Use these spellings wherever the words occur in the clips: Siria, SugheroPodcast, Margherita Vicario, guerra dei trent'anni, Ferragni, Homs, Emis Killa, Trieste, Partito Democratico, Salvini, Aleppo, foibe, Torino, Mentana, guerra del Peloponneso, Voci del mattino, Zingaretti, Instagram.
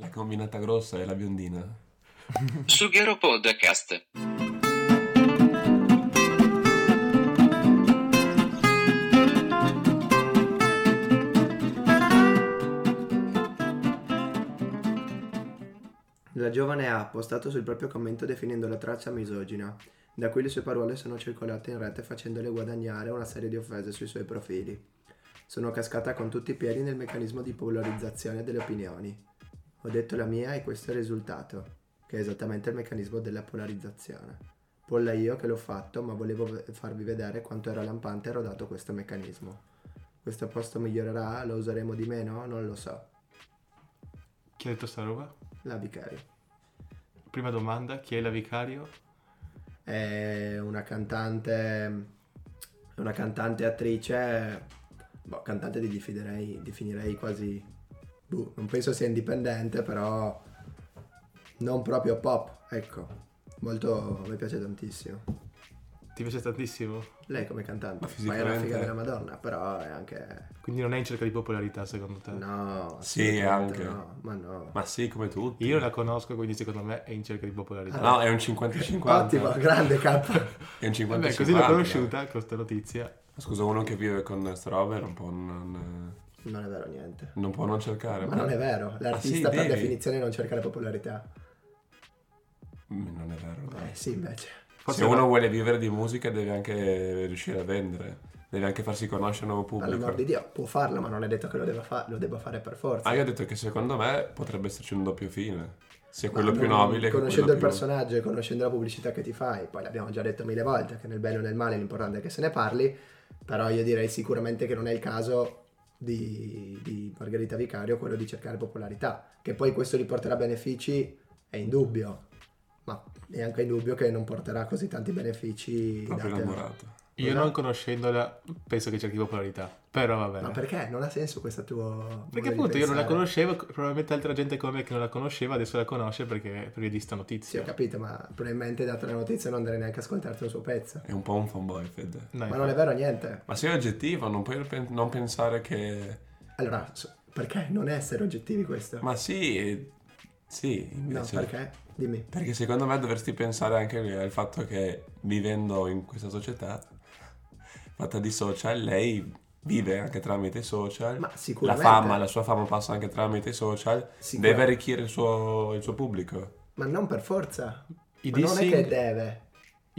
La combinata grossa e la biondina. SugheroPodcast. La giovane ha postato sul proprio commento definendo la traccia misogina, da cui le sue parole sono circolate in rete facendole guadagnare una serie di offese sui suoi profili. Sono cascata con tutti i piedi nel meccanismo di polarizzazione delle opinioni. Ho detto la mia e questo è il risultato, che è esattamente il meccanismo della polarizzazione. Polla io che l'ho fatto, ma volevo farvi vedere quanto era lampante e rodato questo meccanismo. Questo posto migliorerà? Lo useremo di meno? Non lo so. Chi ha detto sta roba? La Vicario. Prima domanda, chi è la Vicario? È una cantante attrice, boh, cantante definirei quasi... non penso sia indipendente, però non proprio pop, ecco. Molto, mi piace tantissimo. Ti piace tantissimo? Lei come cantante, ma è una figa della Madonna, però è anche... Quindi non è in cerca di popolarità, secondo te? No, sì, anche. No. Ma sì, come tutti. Io la conosco, quindi secondo me è in cerca di popolarità. Ah, no, è un 50-50. Ottimo, grande capo. È un 50-50. Vabbè, così l'ho conosciuta, con questa notizia. Scusa, uno che vive con Strover un po' non è vero niente. Non può non cercare. Ma non è vero. L'artista per definizione non cerca la popolarità. Non è vero. No. Sì, invece. Forse se uno vuole vivere di musica deve anche riuscire a vendere. Deve anche farsi conoscere un nuovo pubblico. All'amor di Dio, può farlo, ma non è detto che lo debba fare per forza. Ah, io ho detto che secondo me potrebbe esserci un doppio fine. Sia quello più nobile. Conoscendo il personaggio e conoscendo la pubblicità che ti fai. Poi l'abbiamo già detto 1000 volte, che nel bello e nel male l'importante è che se ne parli. Però io direi sicuramente che non è il caso... Di Margherita Vicario, quello di cercare popolarità, che poi questo gli porterà benefici è indubbio, ma è anche indubbio che non porterà così tanti benefici proprio lavorato. Io non conoscendola penso che cerchi popolarità, però va bene. Ma perché? Non ha senso questa tua... Perché appunto io non la conoscevo, probabilmente altra gente come me che non la conosceva adesso la conosce perché di sta notizia. Sì, ho capito, ma probabilmente data la notizia non andrei neanche a ascoltarti un suo pezzo. È un po' un fanboy, Fede. No, ma non è vero niente. Ma sei oggettivo, non puoi non pensare che... Allora, perché non essere oggettivi questo? Ma sì, invece... No, perché? Dimmi. Perché secondo me dovresti pensare anche al fatto che vivendo in questa società... fatta di social, lei vive anche tramite social, ma sicuramente la sua fama passa anche tramite social, deve arricchire il suo pubblico. Ma non per forza, non è che deve.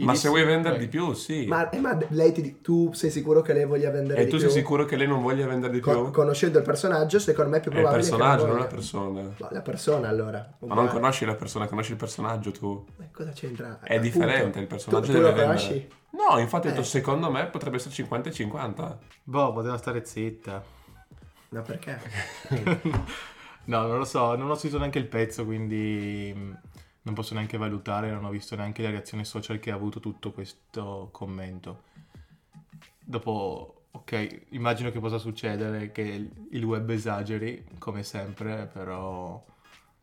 Ma se vuoi vendere di più, sì. Ma lei tu sei sicuro che lei voglia vendere di più? E tu sei sicuro che lei non voglia vendere di più? Conoscendo il personaggio, secondo me è più probabile. È il personaggio, non la persona. Ma la persona, allora. Ma non conosci la persona, conosci il personaggio tu. Ma cosa c'entra? È differente, il personaggio deve vendere. Tu lo conosci? No, infatti secondo me potrebbe essere 50-50. Boh, poteva stare zitta. No, perché? No, non lo so, non ho sentito neanche il pezzo, quindi non posso neanche valutare, non ho visto neanche la reazione social che ha avuto tutto questo commento. Dopo, ok, immagino che possa succedere, che il web esageri, come sempre, però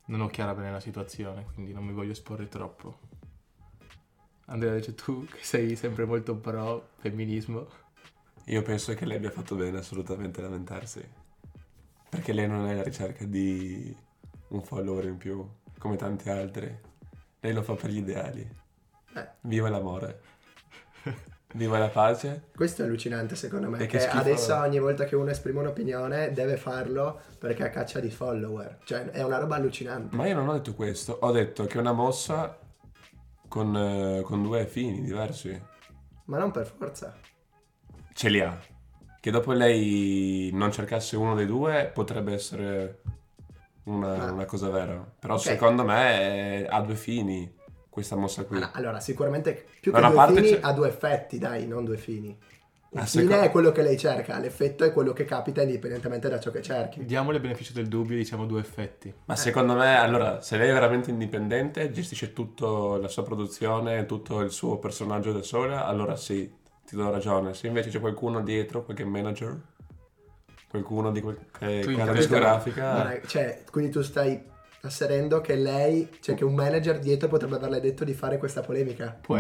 non ho chiara bene la situazione, quindi non mi voglio esporre troppo. Andrea, dice tu che sei sempre molto pro femminismo. Io penso che lei abbia fatto bene assolutamente a lamentarsi, perché lei non è alla ricerca di un follower in più come tanti altri. Lei lo fa per gli ideali. Viva l'amore. Viva la pace. Questo è allucinante secondo me, perché adesso ogni volta che uno esprime un'opinione deve farlo perché a caccia di follower. Cioè è una roba allucinante. Ma io non ho detto questo, ho detto che è una mossa con due fini diversi. Ma non per forza. Ce li ha. Che dopo lei non cercasse uno dei due potrebbe essere una cosa vera. Però okay, secondo me ha due fini questa mossa qui. Allora sicuramente più che due fini ha due effetti, dai, non due fini. Il fine è quello che lei cerca, l'effetto è quello che capita indipendentemente da ciò che cerchi. Diamo il beneficio del dubbio, diciamo due effetti. Ma secondo me, allora, se lei è veramente indipendente, gestisce tutta la sua produzione, tutto il suo personaggio da sola, allora sì, ti do ragione. Se invece c'è qualcuno dietro, qualche manager, qualcuno di qualche casa discografica... Cioè, quindi tu stai... asserendo che lei, cioè che un manager dietro potrebbe averle detto di fare questa polemica. Io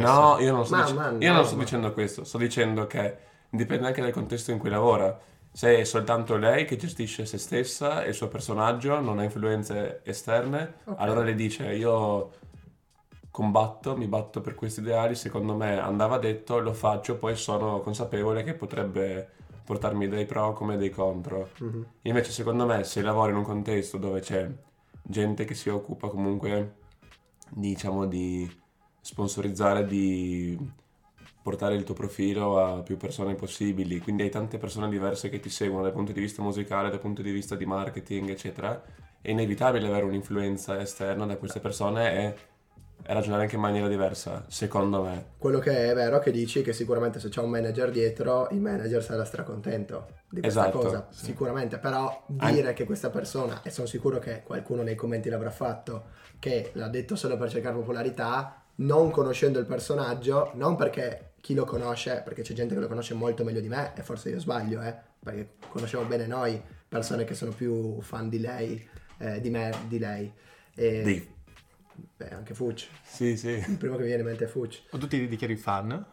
non sto dicendo questo, sto dicendo che dipende anche dal contesto in cui lavora. se è soltanto lei che gestisce se stessa e il suo personaggio, non ha influenze esterne, okay, allora le dice io combatto, mi batto per questi ideali, secondo me andava detto, lo faccio, poi sono consapevole che potrebbe portarmi dei pro come dei contro. Mm-hmm. Invece secondo me se lavoro in un contesto dove c'è gente che si occupa comunque, diciamo, di sponsorizzare, di portare il tuo profilo a più persone possibili, quindi hai tante persone diverse che ti seguono dal punto di vista musicale, dal punto di vista di marketing, eccetera, è inevitabile avere un'influenza esterna da queste persone e ragionare anche in maniera diversa, secondo me. Quello che è vero che dici è che sicuramente se c'è un manager dietro, il manager sarà stracontento di questa, esatto, cosa, sì, sicuramente, però dire che questa persona, e sono sicuro che qualcuno nei commenti l'avrà fatto, che l'ha detto solo per cercare popolarità, non conoscendo il personaggio, non perché chi lo conosce, perché c'è gente che lo conosce molto meglio di me, e forse io sbaglio, perché conosciamo bene noi persone che sono più fan di lei, di me, di lei. Di. Beh, anche Fucci. Sì, sì. Il primo che mi viene in mente è Fucci. O tu ti dichiari fan?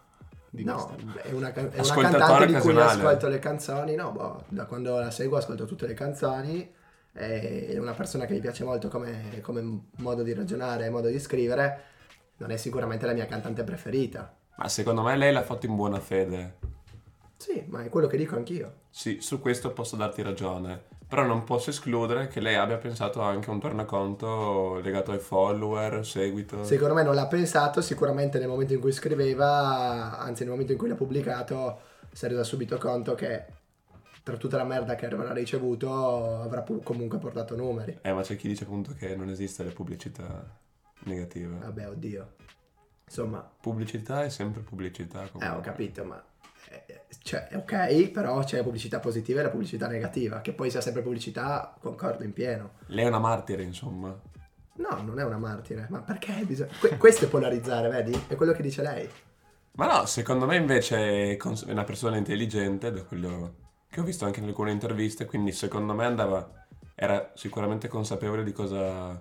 Di no, è una cantante di cui ascolto le canzoni. No, boh, da quando la seguo ascolto tutte le canzoni. È una persona che mi piace molto come modo di ragionare, modo di scrivere. Non è sicuramente la mia cantante preferita. Ma secondo me lei l'ha fatto in buona fede. Sì, ma è quello che dico anch'io. Sì, su questo posso darti ragione. Però non posso escludere che lei abbia pensato anche a un tornaconto legato ai follower, seguito. Secondo me non l'ha pensato, sicuramente nel momento in cui scriveva, anzi nel momento in cui l'ha pubblicato, si è resa subito conto che tra tutta la merda che avrà ricevuto avrà comunque portato numeri. Ma c'è chi dice appunto che non esiste la pubblicità negativa. Vabbè, oddio. Insomma. Pubblicità è sempre pubblicità. Comunque. Ho capito, ma... Cioè, ok, però c'è la pubblicità positiva e la pubblicità negativa, che poi sia sempre pubblicità, concordo in pieno. Lei è una martire, insomma. No, non è una martire, ma perché bisogna... questo è polarizzare, vedi? È quello che dice lei. Ma no, secondo me invece è una persona intelligente, da quello che ho visto anche in alcune interviste, quindi secondo me era sicuramente consapevole di cosa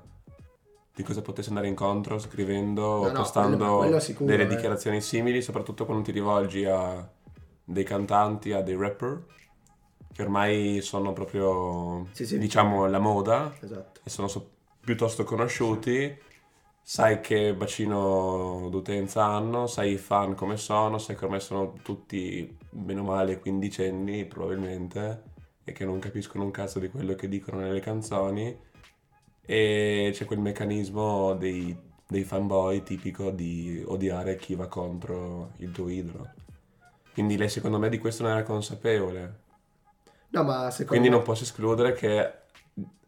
potesse andare incontro scrivendo o postando quello sicuro, delle dichiarazioni simili, soprattutto quando ti rivolgi a dei cantanti, a dei rapper che ormai sono proprio diciamo la moda, esatto, e sono piuttosto conosciuti, sai che bacino d'utenza hanno, sai i fan come sono, sai che ormai sono tutti meno male quindicenni probabilmente e che non capiscono un cazzo di quello che dicono nelle canzoni, e c'è quel meccanismo dei fanboy tipico di odiare chi va contro il tuo idolo. Quindi lei secondo me di questo non era consapevole. No, ma secondo Quindi non posso escludere che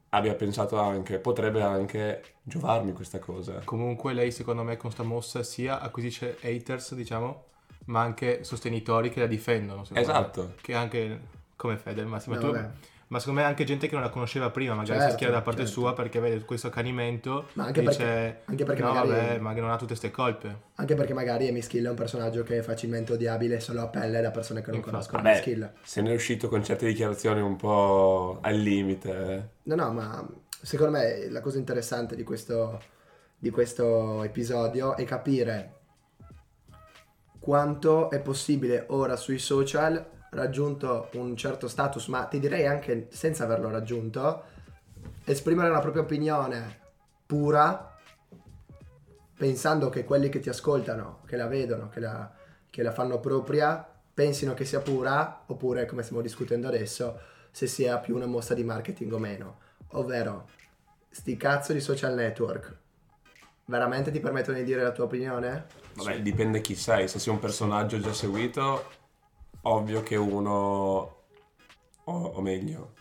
abbia pensato anche, potrebbe anche giovarmi questa cosa. Comunque lei secondo me con sta mossa sia acquisisce haters, diciamo, ma anche sostenitori che la difendono. Esatto. Me. Che anche, come Fede, ma secondo me anche gente che non la conosceva prima, magari si schiera da parte sua perché vede questo accanimento, ma anche dice, perché no, magari, vabbè, ma che non ha tutte ste colpe. Anche perché magari Emis Killa è un personaggio che è facilmente odiabile solo a pelle da persone che non conoscono Emis Killa. Se ne è uscito con certe dichiarazioni un po' al limite. No, ma secondo me la cosa interessante di questo episodio è capire quanto è possibile ora sui social, raggiunto un certo status, ma ti direi anche senza averlo raggiunto, esprimere una propria opinione pura, pensando che quelli che ti ascoltano, che la vedono, che la fanno propria, pensino che sia pura, oppure, come stiamo discutendo adesso, se sia più una mossa di marketing o meno. Ovvero, sti cazzo di social network veramente ti permettono di dire la tua opinione? Vabbè, dipende chi sei, se sei un personaggio già seguito... Ovvio che uno, o meglio,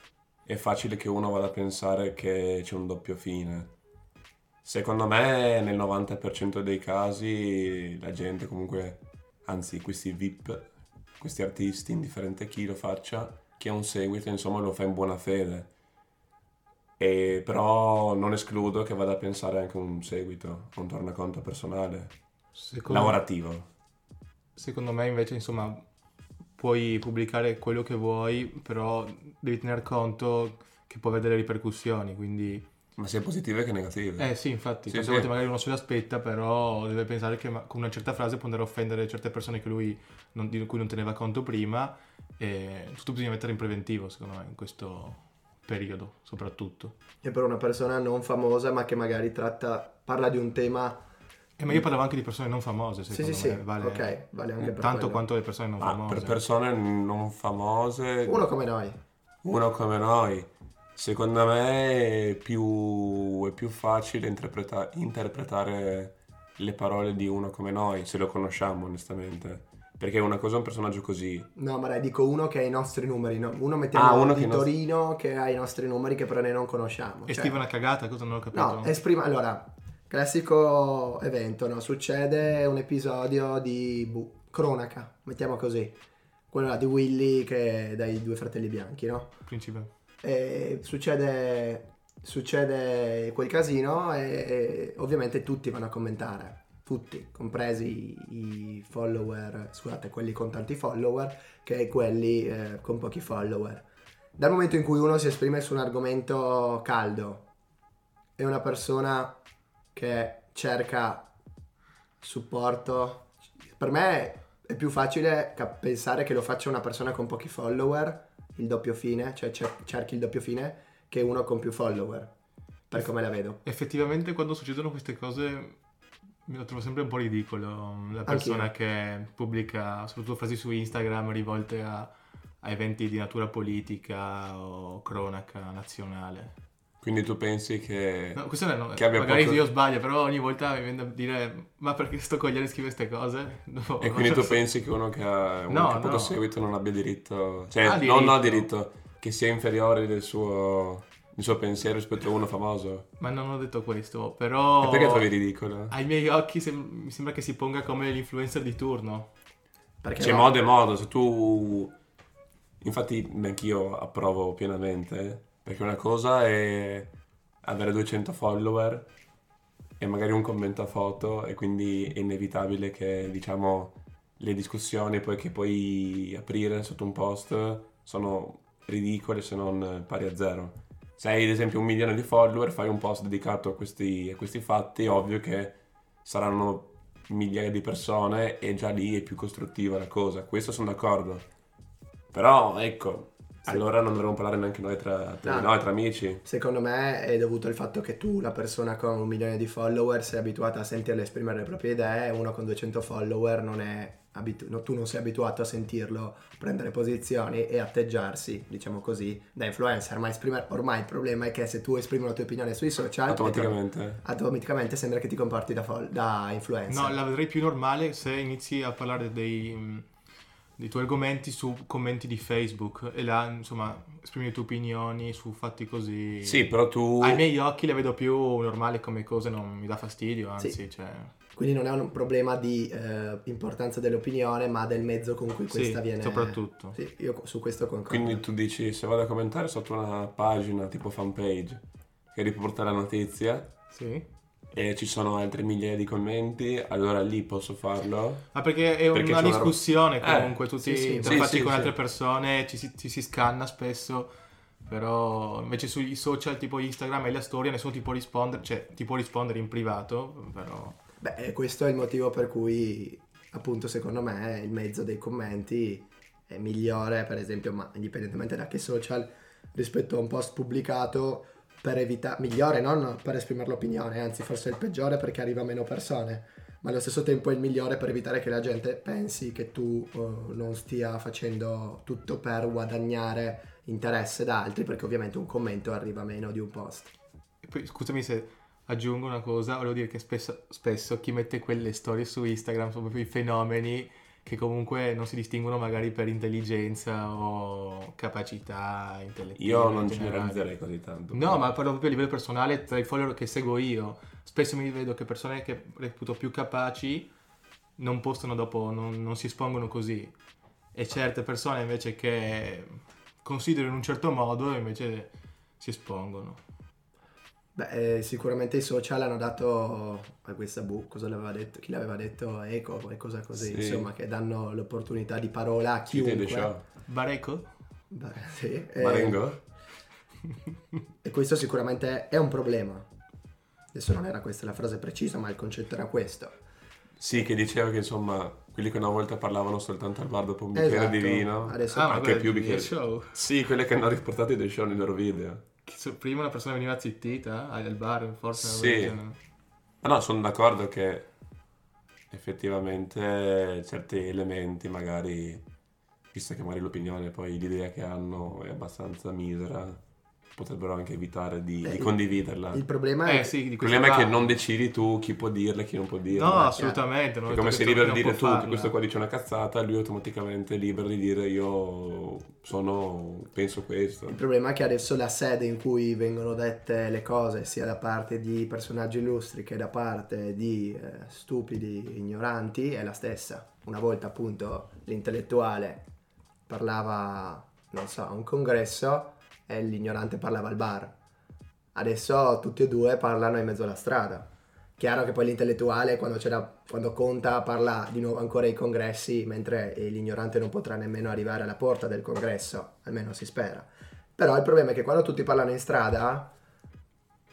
è facile che uno vada a pensare che c'è un doppio fine. Secondo me nel 90% dei casi la gente comunque, anzi questi VIP, questi artisti, indifferente chi lo faccia, chi ha un seguito, insomma lo fa in buona fede. E però non escludo che vada a pensare anche un seguito, un tornaconto personale, lavorativo. Secondo me invece, insomma... Puoi pubblicare quello che vuoi, però devi tener conto che può avere delle ripercussioni, quindi Ma sia positive che negative. Sì, infatti, tante volte magari uno se l'aspetta, però deve pensare che con una certa frase può andare a offendere certe persone che lui non, di cui non teneva conto prima, e tutto bisogna mettere in preventivo, secondo me, in questo periodo, soprattutto. E per una persona non famosa, ma che magari parla di un tema... ma io parlavo anche di persone non famose, secondo me. Vale anche per tanto quello. Quanto le persone non famose. Per persone non famose... Uno come noi. Secondo me è più facile interpretare le parole di uno come noi, se lo conosciamo onestamente. Perché una cosa è un personaggio così. No, ma dai, dico uno che ha i nostri numeri, no? Uno mettiamo uno di Torino che ha i nostri numeri, che però noi non conosciamo. Estiva una cagata, cosa non ho capito? No, allora, classico evento, no? Succede un episodio di cronaca, mettiamo così. Quello là di Willy che dai due fratelli bianchi, no? Principe. E succede quel casino e ovviamente tutti vanno a commentare, tutti, compresi i follower, scusate, quelli con tanti follower che quelli con pochi follower. Dal momento in cui uno si esprime su un argomento caldo, è una persona che cerca supporto, per me è più facile pensare che lo faccia una persona con pochi follower, il doppio fine, cioè cerchi il doppio fine, che uno con più follower, per come la vedo. Effettivamente quando succedono queste cose mi lo trovo sempre un po' ridicolo, la persona che pubblica soprattutto frasi su Instagram rivolte a eventi di natura politica o cronaca nazionale. Quindi tu pensi che... No, questo no, che abbia magari io sbaglio, però ogni volta mi viene a dire ma perché sto cogliere scrive queste cose? No, e quindi tu pensi che uno che ha poco seguito non abbia diritto... Cioè non ha diritto, che sia inferiore del suo pensiero rispetto a uno famoso? Ma non ho detto questo, però... E perché trovi ridicolo? Ai miei occhi mi sembra che si ponga come l'influencer di turno. Perché c'è modo e modo, se tu... Infatti anch'io approvo pienamente... Perché una cosa è avere 200 follower e magari un commento a foto, e quindi è inevitabile che, diciamo, le discussioni che puoi aprire sotto un post sono ridicole, se non pari a zero. Se hai ad esempio 1 milione di follower, fai un post dedicato a questi fatti, ovvio che saranno migliaia di persone e già lì è più costruttiva la cosa. Questo sono d'accordo. Però, ecco... Allora non dovremmo parlare neanche noi tra amici. Secondo me è dovuto al fatto che tu, la persona con 1 milione di follower, sei abituata a sentirle esprimere le proprie idee, uno con 200 follower non è tu non sei abituato a sentirlo prendere posizioni e atteggiarsi, diciamo così, da influencer. Ma ormai il problema è che se tu esprimi la tua opinione sui social, automaticamente sembra che ti comporti da influencer. No, la vedrei più normale se inizi a parlare dei tuoi argomenti su commenti di Facebook, e là insomma esprimi le tue opinioni su fatti così. Sì, però tu ai miei occhi le vedo più normale come cose, non mi dà fastidio, anzi cioè... Quindi non è un problema di importanza dell'opinione, ma del mezzo con cui questa viene. Soprattutto. Sì, io su questo concordo. Quindi tu dici, se vado a commentare sotto una pagina tipo fanpage che riporta la notizia, sì, e ci sono altri migliaia di commenti, allora lì posso farlo. Ah, perché è una discussione comunque, tutti interfatti con altre persone, ci si scanna spesso, però invece sui social tipo Instagram e la storia nessuno ti può rispondere, cioè ti può rispondere in privato, però... Beh, questo è il motivo per cui, appunto, secondo me il mezzo dei commenti è migliore, per esempio, ma indipendentemente da che social, rispetto a un post pubblicato... per evitare, migliore non per esprimere l'opinione, anzi forse è il peggiore perché arriva a meno persone, ma allo stesso tempo è il migliore per evitare che la gente pensi che tu non stia facendo tutto per guadagnare interesse da altri, perché ovviamente un commento arriva meno di un post. E poi, scusami se aggiungo una cosa, volevo dire che spesso chi mette quelle storie su Instagram sono proprio i fenomeni che comunque non si distinguono magari per intelligenza o capacità intellettuale. Io non generalizzerei così tanto. No, però. Ma parlo proprio a livello personale, tra i follower che seguo io. Spesso mi vedo che persone che reputo più capaci non postano dopo, non si espongono così. E certe persone invece che considero in un certo modo invece si espongono. Beh, sicuramente i social hanno dato a questa cosa l'aveva detto, chi l'aveva detto, Eco, qualcosa così, insomma, che danno l'opportunità di parola a chiunque. Barengo? Sì. Barengo? E questo sicuramente è un problema. Adesso non era questa la frase precisa, ma il concetto era questo. Sì, che diceva che insomma quelli che una volta parlavano soltanto al bar dopo un bicchiere di vino, adesso anche più bicchieri. Show. Sì, quelle che hanno riportato dei show nei loro video. Che prima una persona veniva zittita al bar, forse. Sì. Ma no, sono d'accordo che effettivamente certi elementi, magari, visto che magari l'opinione, poi l'idea che hanno è abbastanza misera, potrebbero anche evitare di condividerla. Il problema è, sì, di problema è che non decidi tu chi può dirla e chi non può dirla. No, assolutamente. È come sei libero di dire tu che questo qua dice una cazzata, lui automaticamente è libero di dire io penso questo. Il problema è che adesso la sede in cui vengono dette le cose, sia da parte di personaggi illustri che da parte di stupidi ignoranti, è la stessa. Una volta appunto l'intellettuale parlava, non so, a un congresso e l'ignorante parlava al bar. Adesso tutti e due parlano in mezzo alla strada. Chiaro che poi l'intellettuale quando conta parla di nuovo ancora ai congressi, mentre l'ignorante non potrà nemmeno arrivare alla porta del congresso, almeno si spera. Però il problema è che quando tutti parlano in strada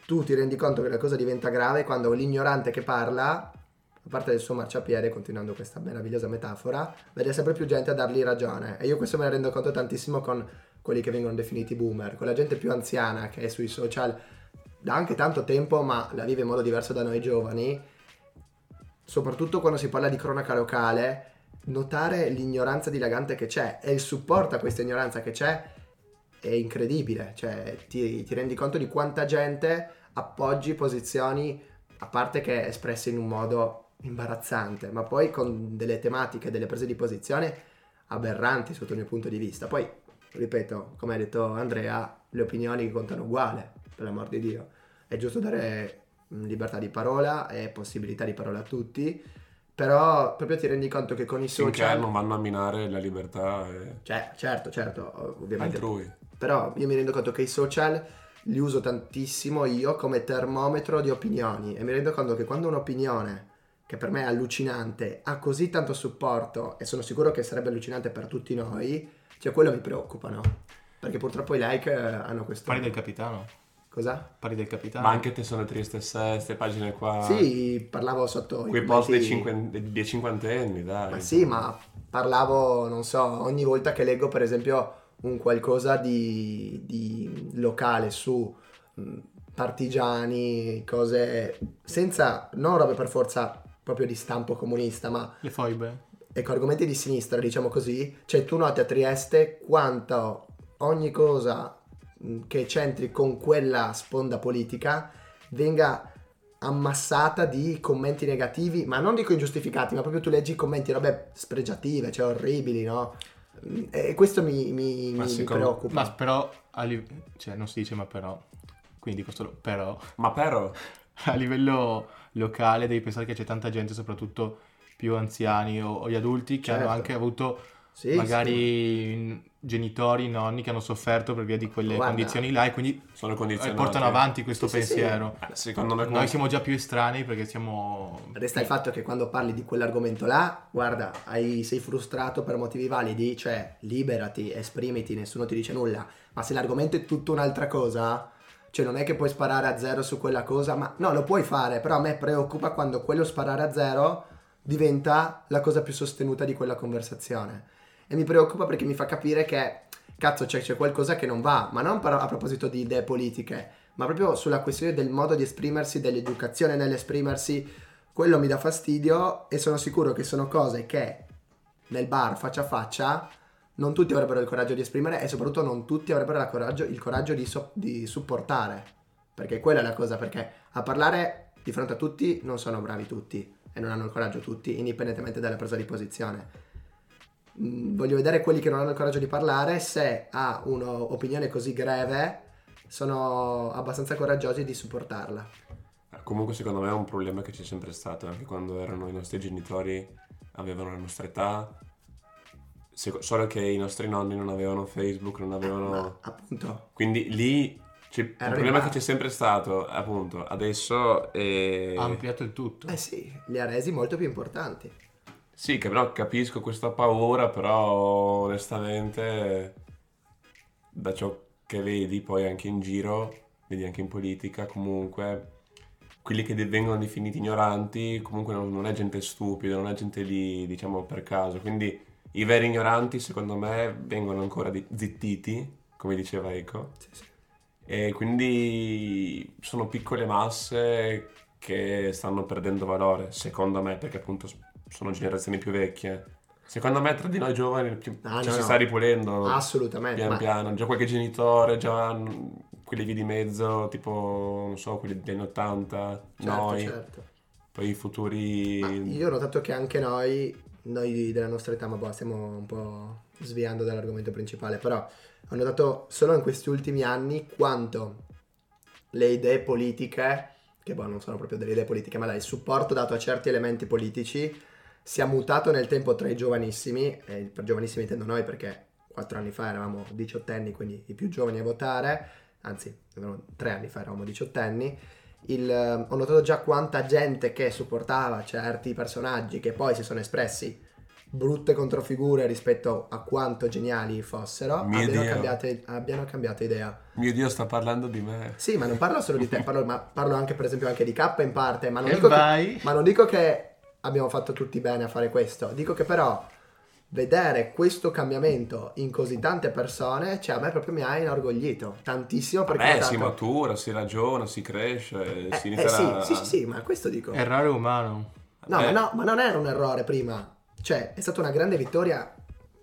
tu ti rendi conto che la cosa diventa grave quando l'ignorante che parla, a parte del suo marciapiede, continuando questa meravigliosa metafora, vede sempre più gente a dargli ragione. E io questo me ne rendo conto tantissimo con quelli che vengono definiti boomer, quella gente più anziana che è sui social da anche tanto tempo, ma la vive in modo diverso da noi giovani. Soprattutto quando si parla di cronaca locale, notare l'ignoranza dilagante che c'è e il supporto a questa ignoranza che c'è è incredibile. Cioè ti rendi conto di quanta gente appoggi posizioni, a parte che espresse in un modo imbarazzante, ma poi con delle tematiche, delle prese di posizione aberranti sotto il mio punto di vista. Poi, ripeto, come ha detto Andrea, le opinioni contano uguale, per l'amor di Dio. È giusto dare libertà di parola e possibilità di parola a tutti, però proprio ti rendi conto che con i social non vanno a minare la libertà certo, ovviamente altrui. Però io mi rendo conto che i social li uso tantissimo io come termometro di opinioni, e mi rendo conto che quando un'opinione che per me è allucinante ha così tanto supporto, e sono sicuro che sarebbe allucinante per tutti noi, cioè quello mi preoccupa, no? Perché purtroppo i like hanno questo. Parli del capitano? Cosa? Parli del capitano? Ma anche te sono triste, queste pagine qua. Sì, parlavo sotto quei post dei cinquantenni, dai. Ma sì, ma parlavo, non so, ogni volta che leggo per esempio un qualcosa di locale su partigiani, cose senza, non robe per forza proprio di stampo comunista, ma le foibe, ecco, argomenti di sinistra, diciamo così. Cioè tu noti a Trieste quanto ogni cosa che c'entri con quella sponda politica venga ammassata di commenti negativi, ma non dico ingiustificati, ma proprio tu leggi commenti, robe spregiative, cioè orribili, no? E questo mi preoccupa. Ma però, cioè non si dice ma però, quindi dico solo però. Ma però? A livello locale devi pensare che c'è tanta gente, soprattutto più anziani o gli adulti, che hanno anche avuto genitori, nonni che hanno sofferto per via di quelle condizioni là, e quindi sono portano avanti questo pensiero. Sì. Secondo me noi siamo già più estranei perché siamo... Resta il fatto che quando parli di quell'argomento là, guarda, sei frustrato per motivi validi, cioè liberati, esprimiti, nessuno ti dice nulla, ma se l'argomento è tutta un'altra cosa, cioè non è che puoi sparare a zero su quella cosa, ma no, lo puoi fare, però a me preoccupa quando quello sparare a zero diventa la cosa più sostenuta di quella conversazione. E mi preoccupa perché mi fa capire che cazzo c'è qualcosa che non va, ma non a proposito di idee politiche, ma proprio sulla questione del modo di esprimersi, dell'educazione nell'esprimersi. Quello mi dà fastidio, e sono sicuro che sono cose che nel bar faccia a faccia non tutti avrebbero il coraggio di esprimere, e soprattutto non tutti avrebbero il coraggio di supportare, perché quella è la cosa, perché a parlare di fronte a tutti non sono bravi tutti e non hanno il coraggio tutti, indipendentemente dalla presa di posizione. Voglio vedere quelli che non hanno il coraggio di parlare, se ha un'opinione così greve sono abbastanza coraggiosi di supportarla. Comunque secondo me è un problema che c'è sempre stato, anche quando erano i nostri genitori, avevano la nostra età, solo che i nostri nonni non avevano Facebook, non avevano appunto, quindi lì c'è un problema che c'è sempre stato, appunto. Adesso ha ampliato il tutto, li ha resi molto più importanti. Sì, che però capisco questa paura, però onestamente da ciò che vedi poi anche in giro, vedi anche in politica, comunque quelli che vengono definiti ignoranti comunque non è gente stupida, non è gente lì diciamo per caso, quindi i veri ignoranti secondo me vengono ancora zittiti, come diceva Eco, sì, sì. E quindi sono piccole masse che stanno perdendo valore, secondo me, perché appunto sono generazioni più vecchie. Secondo me tra di noi giovani ci si sta ripulendo. Assolutamente. Piano, già qualche genitore, già quelli lì di mezzo, tipo, non so, quelli degli anni 80, certo, noi. Certo. Poi i futuri... Ma io ho notato che anche noi della nostra età, ma boh, stiamo un po' sviando dall'argomento principale, però ho notato solo in questi ultimi anni quanto le idee politiche, che boh, non sono proprio delle idee politiche, ma dai, il supporto dato a certi elementi politici si è mutato nel tempo tra i giovanissimi, e per giovanissimi intendo noi perché 4 anni fa eravamo 18enni, quindi i più giovani a votare, anzi 3 anni fa eravamo 18enni, ho notato già quanta gente che supportava certi personaggi che poi si sono espressi brutte controfigure rispetto a quanto geniali fossero, abbiano cambiato idea. Mio Dio, sta parlando di me. Sì, ma non parlo solo di te, parlo anche per esempio anche di K in parte, ma non dico che abbiamo fatto tutti bene a fare questo. Dico che però vedere questo cambiamento in così tante persone, cioè a me proprio mi ha inorgoglito tantissimo, perché si matura, si ragiona, si cresce, si inizia. Sì, ma questo dico. Errore umano. No, ma non era un errore prima. Cioè, è stata una grande vittoria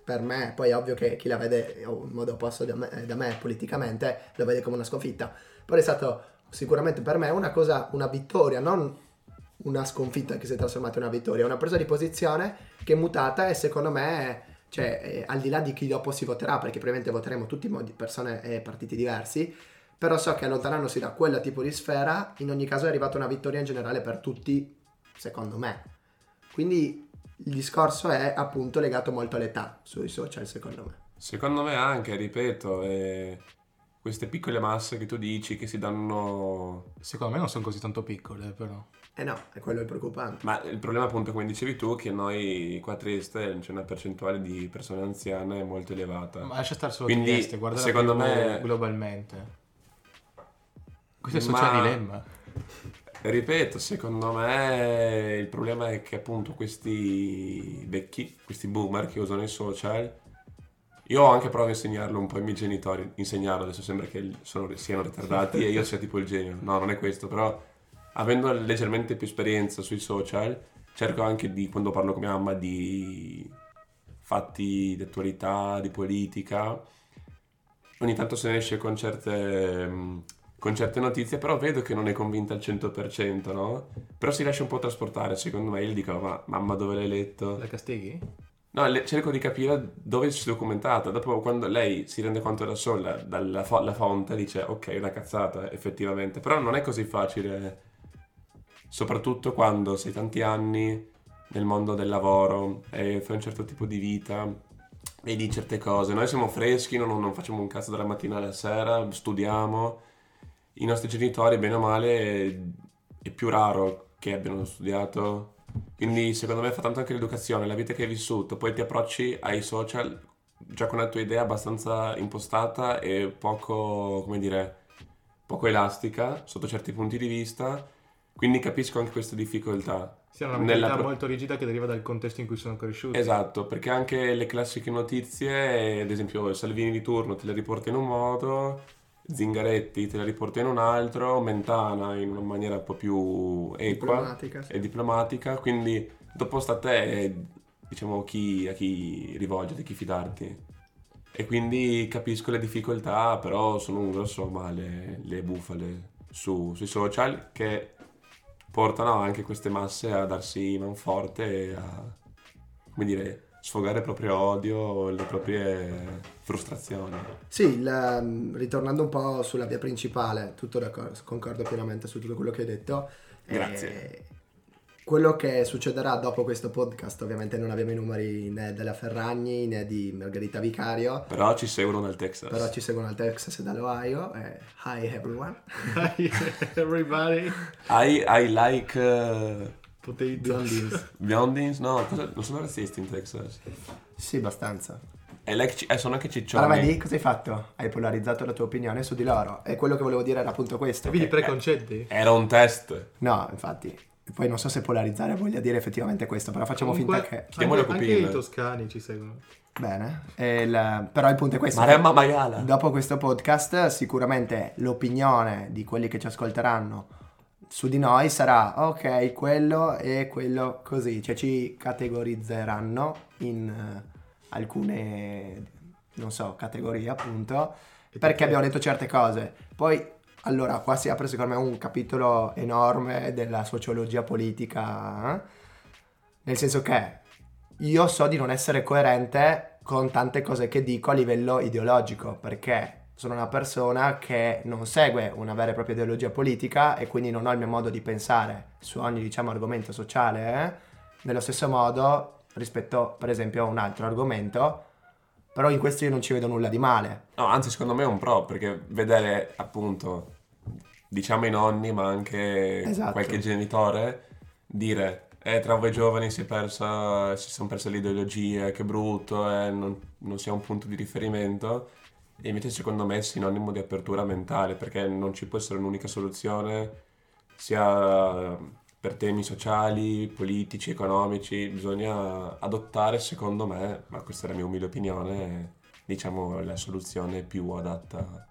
per me, poi è ovvio che chi la vede in modo opposto da me politicamente lo vede come una sconfitta. Però è stato sicuramente per me una vittoria, non una sconfitta che si è trasformata in una vittoria, una presa di posizione che è mutata, e secondo me, cioè, al di là di chi dopo si voterà, perché probabilmente voteremo tutti persone e partiti diversi, però so che allontanandosi da quel tipo di sfera, in ogni caso è arrivata una vittoria in generale per tutti, secondo me. Quindi il discorso è appunto legato molto all'età sui social, secondo me. Secondo me anche, ripeto, queste piccole masse che tu dici che si danno... Secondo me non sono così tanto piccole, però... No, è quello il preoccupante. Ma il problema appunto, come dicevi tu, che noi qua a Trieste c'è una percentuale di persone anziane molto elevata. Ma lascia stare solo Trieste, guarda secondo me globalmente. Questo è il sociale dilemma. Ripeto, secondo me il problema è che appunto questi vecchi, questi boomer che usano i social, io ho anche provato a insegnarlo un po' ai miei genitori, insegnarlo, adesso sembra che siano ritardati e io sia tipo il genio. No, non è questo, però avendo leggermente più esperienza sui social, cerco anche di, quando parlo con mia mamma, di fatti di attualità, di politica, ogni tanto se ne esce con certe notizie, però vedo che non è convinta al 100%, no? Però si lascia un po' trasportare, secondo me. Io gli dico, ma mamma, dove l'hai letto? La castighi? No, cerco di capire dove si è documentata. Dopo, quando lei si rende conto da sola, dalla fonte, dice, ok, è una cazzata, effettivamente. Però non è così facile, soprattutto quando sei tanti anni nel mondo del lavoro e fai un certo tipo di vita, vedi certe cose. Noi siamo freschi, non facciamo un cazzo dalla mattina alla sera, studiamo. I nostri genitori, bene o male, è più raro che abbiano studiato, quindi secondo me fa tanto anche l'educazione, la vita che hai vissuto. Poi ti approcci ai social già con la tua idea abbastanza impostata e poco, come dire, poco elastica sotto certi punti di vista. Quindi capisco anche questa difficoltà. Sì, è una mentalità molto rigida che deriva dal contesto in cui sono cresciuti. Esatto, perché anche le classiche notizie, ad esempio il Salvini di turno te le riporta in un modo, Zingaretti te la riporta in un altro, Mentana in una maniera un po' più equa e diplomatica, quindi dopo sta a te, diciamo, a chi rivolgerti, a chi fidarti. E quindi capisco le difficoltà, però sono un grosso male le bufale sui social, che portano anche queste masse a darsi manforte e a, come dire, sfogare il proprio odio, le proprie frustrazioni. Sì, ritornando un po' sulla via principale, tutto d'accordo, concordo pienamente su tutto quello che hai detto. Grazie. Quello che succederà dopo questo podcast, ovviamente non abbiamo i numeri né della Ferragni né di Margherita Vicario. Però ci seguono dal Texas. E dall'Ohio. Hi everyone. Hi everybody. I like... Biondins. No, non sono razzisti in Texas? Sì, abbastanza. sono anche ciccioni. Allora, ma lì cosa hai fatto? Hai polarizzato la tua opinione su di loro. E quello che volevo dire era appunto questo. Avevi preconcetti? Era un test. No, infatti. Poi non so se polarizzare voglia dire effettivamente questo, però facciamo comunque, finta che... Anche i toscani ci seguono. Bene, però il punto è questo. Maremma Maiala. Dopo questo podcast sicuramente l'opinione di quelli che ci ascolteranno su di noi sarà ok, quello e quello così, cioè ci categorizzeranno in alcune, non so, categorie appunto, perché abbiamo detto certe cose. Poi... Allora, qua si apre secondo me un capitolo enorme della sociologia politica, nel senso che io so di non essere coerente con tante cose che dico a livello ideologico, perché sono una persona che non segue una vera e propria ideologia politica e quindi non ho il mio modo di pensare su ogni, diciamo, argomento sociale, nello stesso modo rispetto, per esempio, a un altro argomento. Però in questo io non ci vedo nulla di male. No, anzi secondo me è un pro, perché vedere appunto, diciamo i nonni, ma anche qualche genitore dire tra voi giovani si sono perse le ideologie, che brutto, non si ha un punto di riferimento. E invece secondo me è sinonimo di apertura mentale, perché non ci può essere un'unica soluzione, sia per temi sociali, politici, economici, bisogna adottare, secondo me, ma questa è la mia umile opinione, diciamo la soluzione più adatta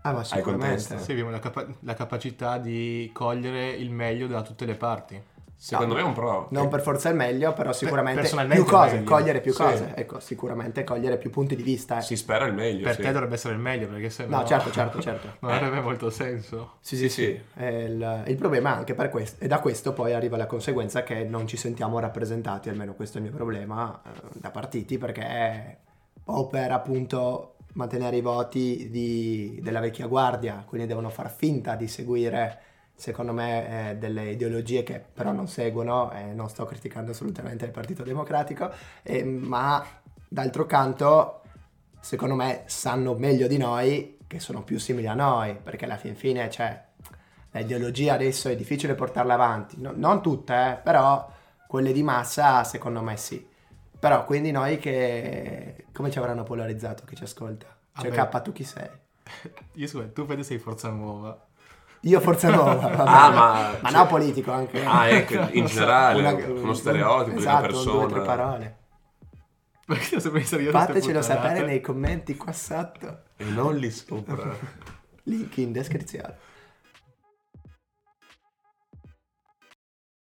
ai contesti. Sì, abbiamo la capacità di cogliere il meglio da tutte le parti. Secondo me è un pro. Non per forza il meglio, però sicuramente più cose, cogliere più cose. Ecco, sicuramente cogliere più punti di vista. Si spera il meglio. Per te dovrebbe essere il meglio, perché se no... No, certo. Non avrebbe molto senso. Sì. Il problema anche per questo, e da questo poi arriva la conseguenza che non ci sentiamo rappresentati, almeno questo è il mio problema, da partiti, perché o per appunto mantenere i voti della vecchia guardia, quindi devono far finta di seguire... secondo me delle ideologie che però non seguono, non sto criticando assolutamente il Partito Democratico, ma d'altro canto secondo me sanno meglio di noi che sono più simili a noi, perché alla fin fine cioè, l'ideologia adesso è difficile portarla avanti, non tutte, però quelle di massa secondo me sì. Però quindi noi che... come ci avranno polarizzato chi ci ascolta? Cioè K, tu chi sei? Io scusa, tu Fede sei Forza Nuova. Io Forza Nuova, ma cioè, no politico anche. Ah, ecco, in generale, uno stereotipo di una persona. 2 o 3 parole. Fatecelo sapere nei commenti qua sotto. E non lì sopra. Link in descrizione.